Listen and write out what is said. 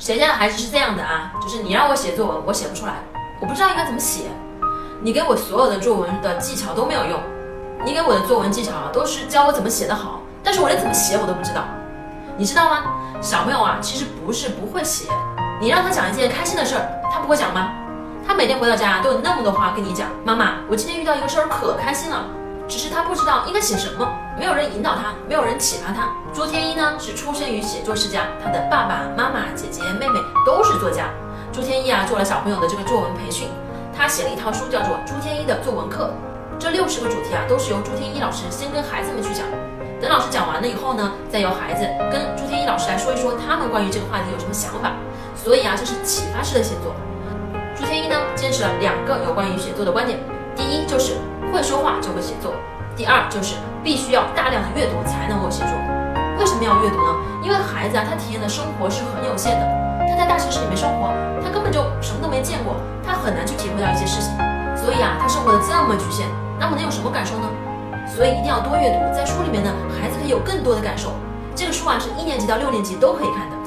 谁家的孩子是这样的啊，就是你让我写作文我写不出来，我不知道应该怎么写，你给我所有的作文的技巧都没有用，你给我的作文技巧都是教我怎么写得好，但是我连怎么写我都不知道，你知道吗？小朋友啊，其实不是不会写，你让他讲一件开心的事儿，他不会讲吗？他每天回到家都有那么多话跟你讲，妈妈，我今天遇到一个事儿可开心了，只是他不知道应该写什么，没有人引导他，没有人启发他。卓天一呢是出身于写作世家，他的爸爸妈妈姐姐妹妹都是作家。卓天一啊做了小朋友的这个作文培训，他写了一套书叫做《卓天一的作文课》，这60个主题啊都是由卓天一老师先跟孩子们去讲，等老师讲完了以后呢，再由孩子跟卓天一老师来说一说他们关于这个话题有什么想法。所以啊，这是启发式的写作。朱天一呢坚持了2个有关于写作的观点，第一就是会说话就会写作，第二就是必须要大量的阅读才能够写作。为什么要阅读呢？因为孩子啊，他体验的生活是很有限的，他在大城市里面生活，他根本就什么都没见过，他很难去体会到一些事情，所以啊，他生活的这么局限，那么能有什么感受呢？所以一定要多阅读，在书里面呢，孩子可以有更多的感受。这个书啊是1年级到6年级都可以看的。